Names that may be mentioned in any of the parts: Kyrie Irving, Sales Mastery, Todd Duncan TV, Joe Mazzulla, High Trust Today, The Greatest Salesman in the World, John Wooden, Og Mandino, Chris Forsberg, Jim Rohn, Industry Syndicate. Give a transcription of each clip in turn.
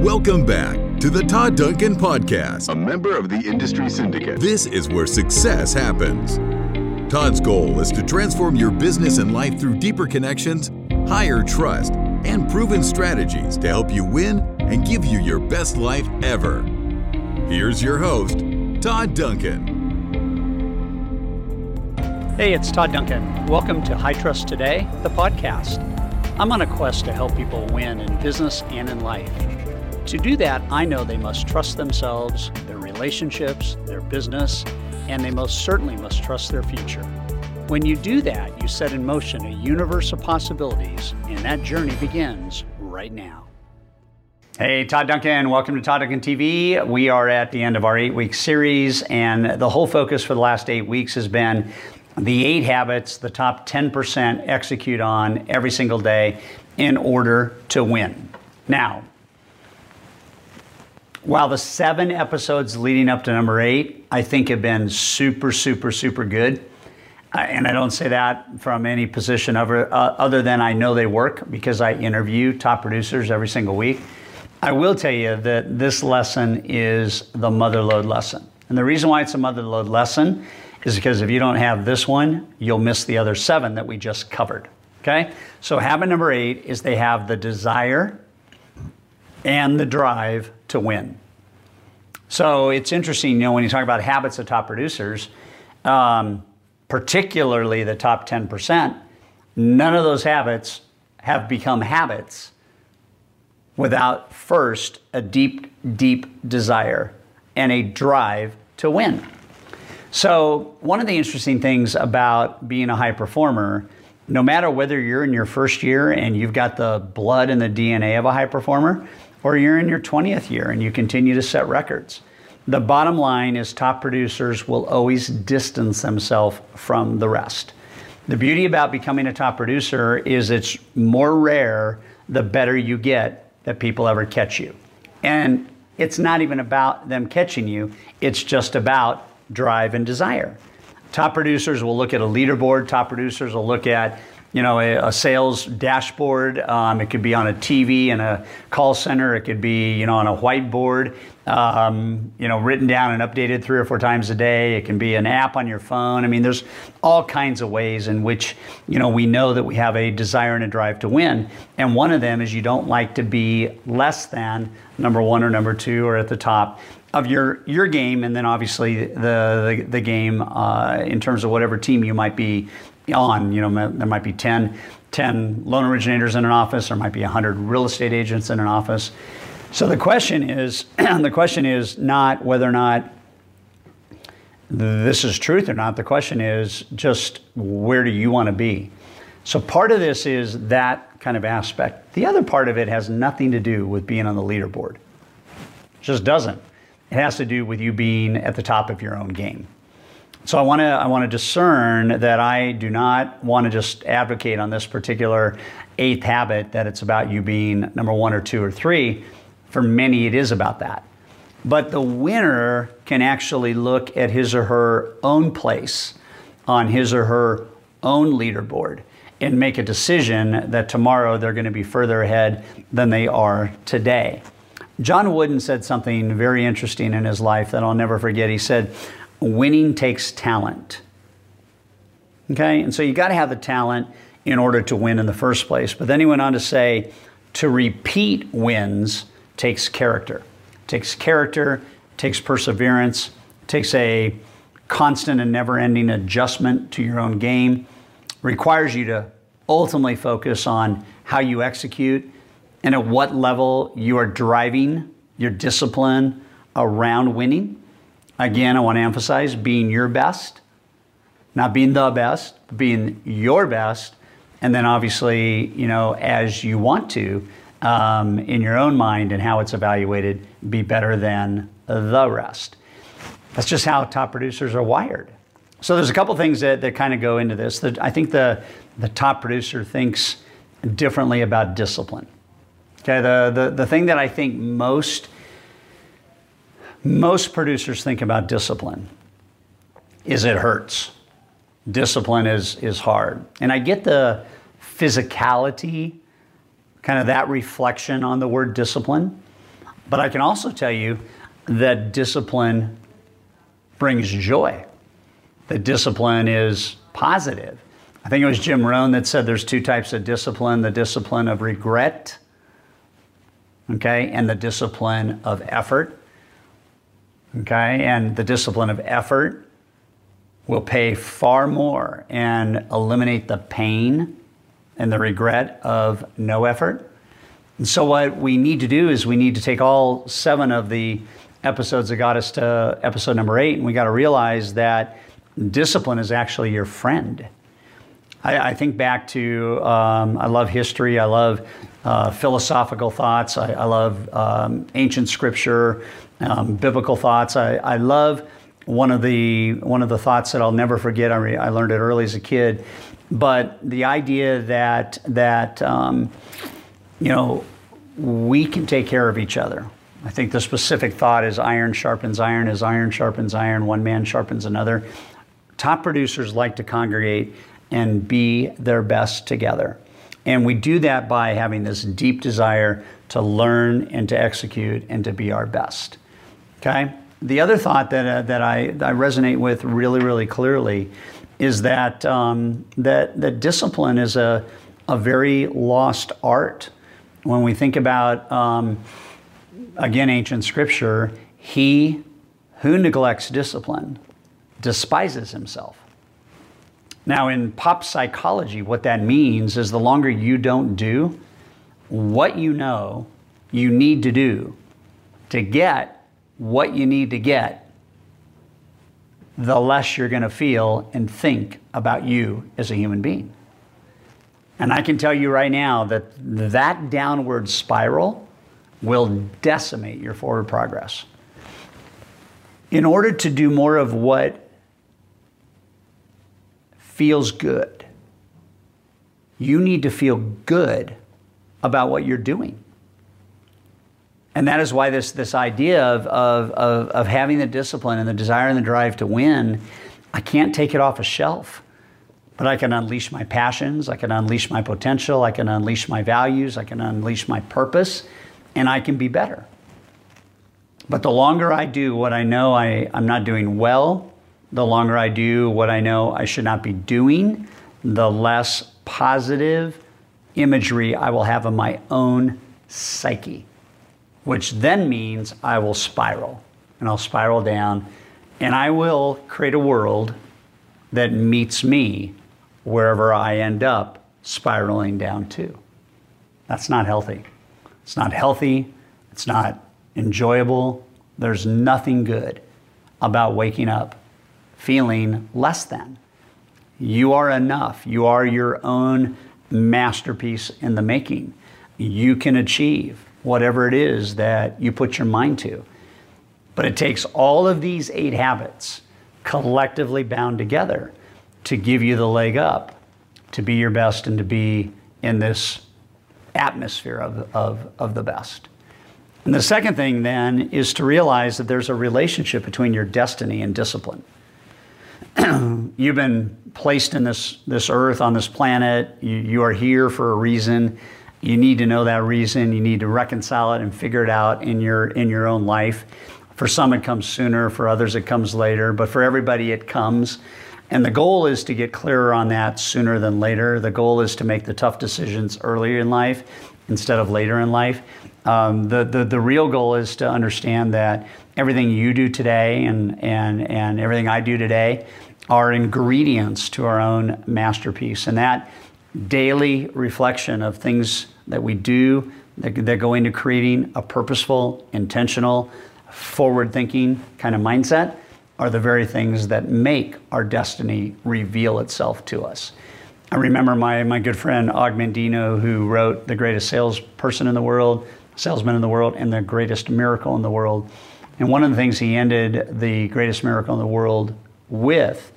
Welcome back to the Todd Duncan Podcast, a member of the Industry Syndicate. This is where success happens. Todd's goal is to transform your business and life through deeper connections, higher trust, and proven strategies to help you win and give you your best life ever. Here's your host, Todd Duncan. Hey, it's Todd Duncan. Welcome to High Trust Today, the podcast. I'm on a quest to help people win in business and in life. To do that, I know they must trust themselves, their relationships, their business, and they most certainly must trust their future. When you do that, you set in motion a universe of possibilities, and that journey begins right now. Hey, Todd Duncan. Welcome to Todd Duncan TV. We are at the end of our 8-week series, and the whole focus for the last 8 weeks has been the 8 habits the top 10% execute on every single day in order to win. Now, while the 7 episodes leading up to number 8, I think have been super good. And I don't say that from any position other than I know they work because I interview top producers every single week. I will tell you that this lesson is the mother lode lesson. And the reason why it's a mother lode lesson is because if you don't have this one, you'll miss the other 7 that we just covered. Okay? So habit number 8 is they have the desire and the drive to win. So it's interesting, when you talk about habits of top producers, particularly the top 10%, none of those habits have become habits without first a deep desire and a drive to win. So one of the interesting things about being a high performer, no matter whether you're in your first year and you've got the blood and the DNA of a high performer, or you're in your 20th year and you continue to set records. The bottom line is top producers will always distance themselves from the rest. The beauty about becoming a top producer is it's more rare the better you get that people ever catch you. And it's not even about them catching you, it's just about drive and desire. Top producers will look at a leaderboard, top producers will look at a sales dashboard. It could be on a TV in a call center. It could be, on a whiteboard, written down and updated 3 or 4 times a day. It can be an app on your phone. I mean, there's all kinds of ways in which, we know that we have a desire and a drive to win. And one of them is you don't like to be less than number 1 or number 2 or at the top of your game. And then obviously the game in terms of whatever team you might be on. There might be 10 loan originators in an office. There might be 100 real estate agents in an office. So the question is, not whether or not this is truth or not. The question is just where do you want to be? So part of this is that kind of aspect. The other part of it has nothing to do with being on the leaderboard. It just doesn't. It has to do with you being at the top of your own game. So I want to discern that I do not want to just advocate on this particular 8th habit that it's about you being number 1 or 2 or 3. For many, it is about that. But the winner can actually look at his or her own place on his or her own leaderboard and make a decision that tomorrow they're going to be further ahead than they are today. John Wooden said something very interesting in his life that I'll never forget. He said, "Winning takes talent." Okay? And so you got to have the talent in order to win in the first place. But then he went on to say, to repeat wins takes character. Takes character, takes perseverance, takes a constant and never-ending adjustment to your own game, requires you to ultimately focus on how you execute and at what level you are driving your discipline around winning. Again, I want to emphasize being your best, not being the best, being your best. And then obviously, as you want to, in your own mind and how it's evaluated, be better than the rest. That's just how top producers are wired. So there's a couple things that kind of go into this. I think the top producer thinks differently about discipline. Okay, the thing that I think most producers think about discipline is it hurts. Discipline is hard. And I get the physicality, kind of that reflection on the word discipline. But I can also tell you that discipline brings joy. That discipline is positive. I think it was Jim Rohn that said there's two types of discipline, the discipline of regret, okay, and the discipline of effort, okay? And the discipline of effort will pay far more and eliminate the pain and the regret of no effort. And so what we need to do is we need to take all 7 of the episodes that got us to episode number 8, and we got to realize that discipline is actually your friend. I think back to, I love history, I love philosophical thoughts, I love ancient scripture, biblical thoughts. I love one of the thoughts that I'll never forget. I learned it early as a kid, but the idea that you know, we can take care of each other. I think the specific thought is iron sharpens iron, as iron sharpens iron, one man sharpens another. Top producers like to congregate and be their best together. And we do that by having this deep desire to learn and to execute and to be our best, okay? The other thought that I resonate with really, really clearly is that that discipline is a very lost art. When we think about, again, ancient scripture, he who neglects discipline despises himself. Now, in pop psychology, what that means is the longer you don't do what you know you need to do to get what you need to get, the less you're going to feel and think about you as a human being. And I can tell you right now that that downward spiral will decimate your forward progress. In order to do more of what feels good, you need to feel good about what you're doing. And that is why this idea of having the discipline and the desire and the drive to win, I can't take it off a shelf, but I can unleash my passions, I can unleash my potential, I can unleash my values, I can unleash my purpose, and I can be better. But the longer I do what I know I'm not doing well, the longer I do what I know I should not be doing, the less positive imagery I will have on my own psyche, which then means I will spiral, and I'll spiral down, and I will create a world that meets me wherever I end up spiraling down to. That's not healthy. It's not healthy. It's not enjoyable. There's nothing good about waking up feeling less than. You are enough. You are your own masterpiece in the making. You can achieve whatever it is that you put your mind to. But it takes all of these 8 habits collectively bound together to give you the leg up, to be your best and to be in this atmosphere of the best. And the second thing then is to realize that there's a relationship between your destiny and discipline. You've been placed in this earth, on this planet. You are here for a reason. You need to know that reason. You need to reconcile it and figure it out in your own life. For some, it comes sooner. For others, it comes later. But for everybody, it comes. And the goal is to get clearer on that sooner than later. The goal is to make the tough decisions earlier in life instead of later in life. The real goal is to understand that everything you do today and everything I do today are ingredients to our own masterpiece. And that daily reflection of things that we do that go into creating a purposeful, intentional, forward-thinking kind of mindset are the very things that make our destiny reveal itself to us. I remember my good friend, Og Mandino, who wrote The Greatest Salesperson in the World, Salesman in the World, and The Greatest Miracle in the World. And one of the things he ended The Greatest Miracle in the World with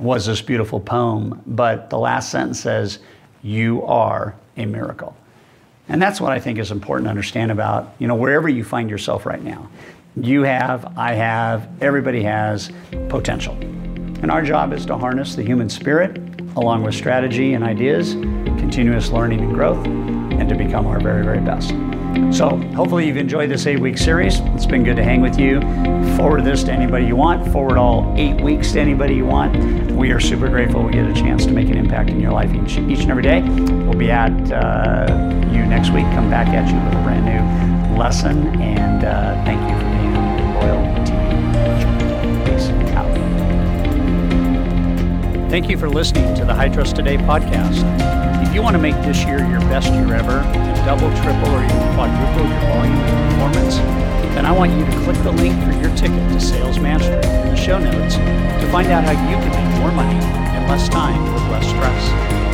was this beautiful poem, but the last sentence says, "You are a miracle." And that's what I think is important to understand about, you know, wherever you find yourself right now. You have, I have, everybody has potential. And our job is to harness the human spirit along with strategy and ideas, continuous learning and growth, and to become our very, very best. So hopefully you've enjoyed this 8-week series. It's been good to hang with you. Forward this to anybody you want. Forward all 8 weeks to anybody you want. We are super grateful we get a chance to make an impact in your life each and every day. We'll be at you next week. Come back at you with a brand new lesson. And thank you for being loyal to you. Peace out. Thank you for listening to the High Trust Today podcast. If you want to make this year your best year ever, and double, triple, or even quadruple your volume and performance, then I want you to click the link for your ticket to Sales Mastery in the show notes to find out how you can make more money in less time with less stress.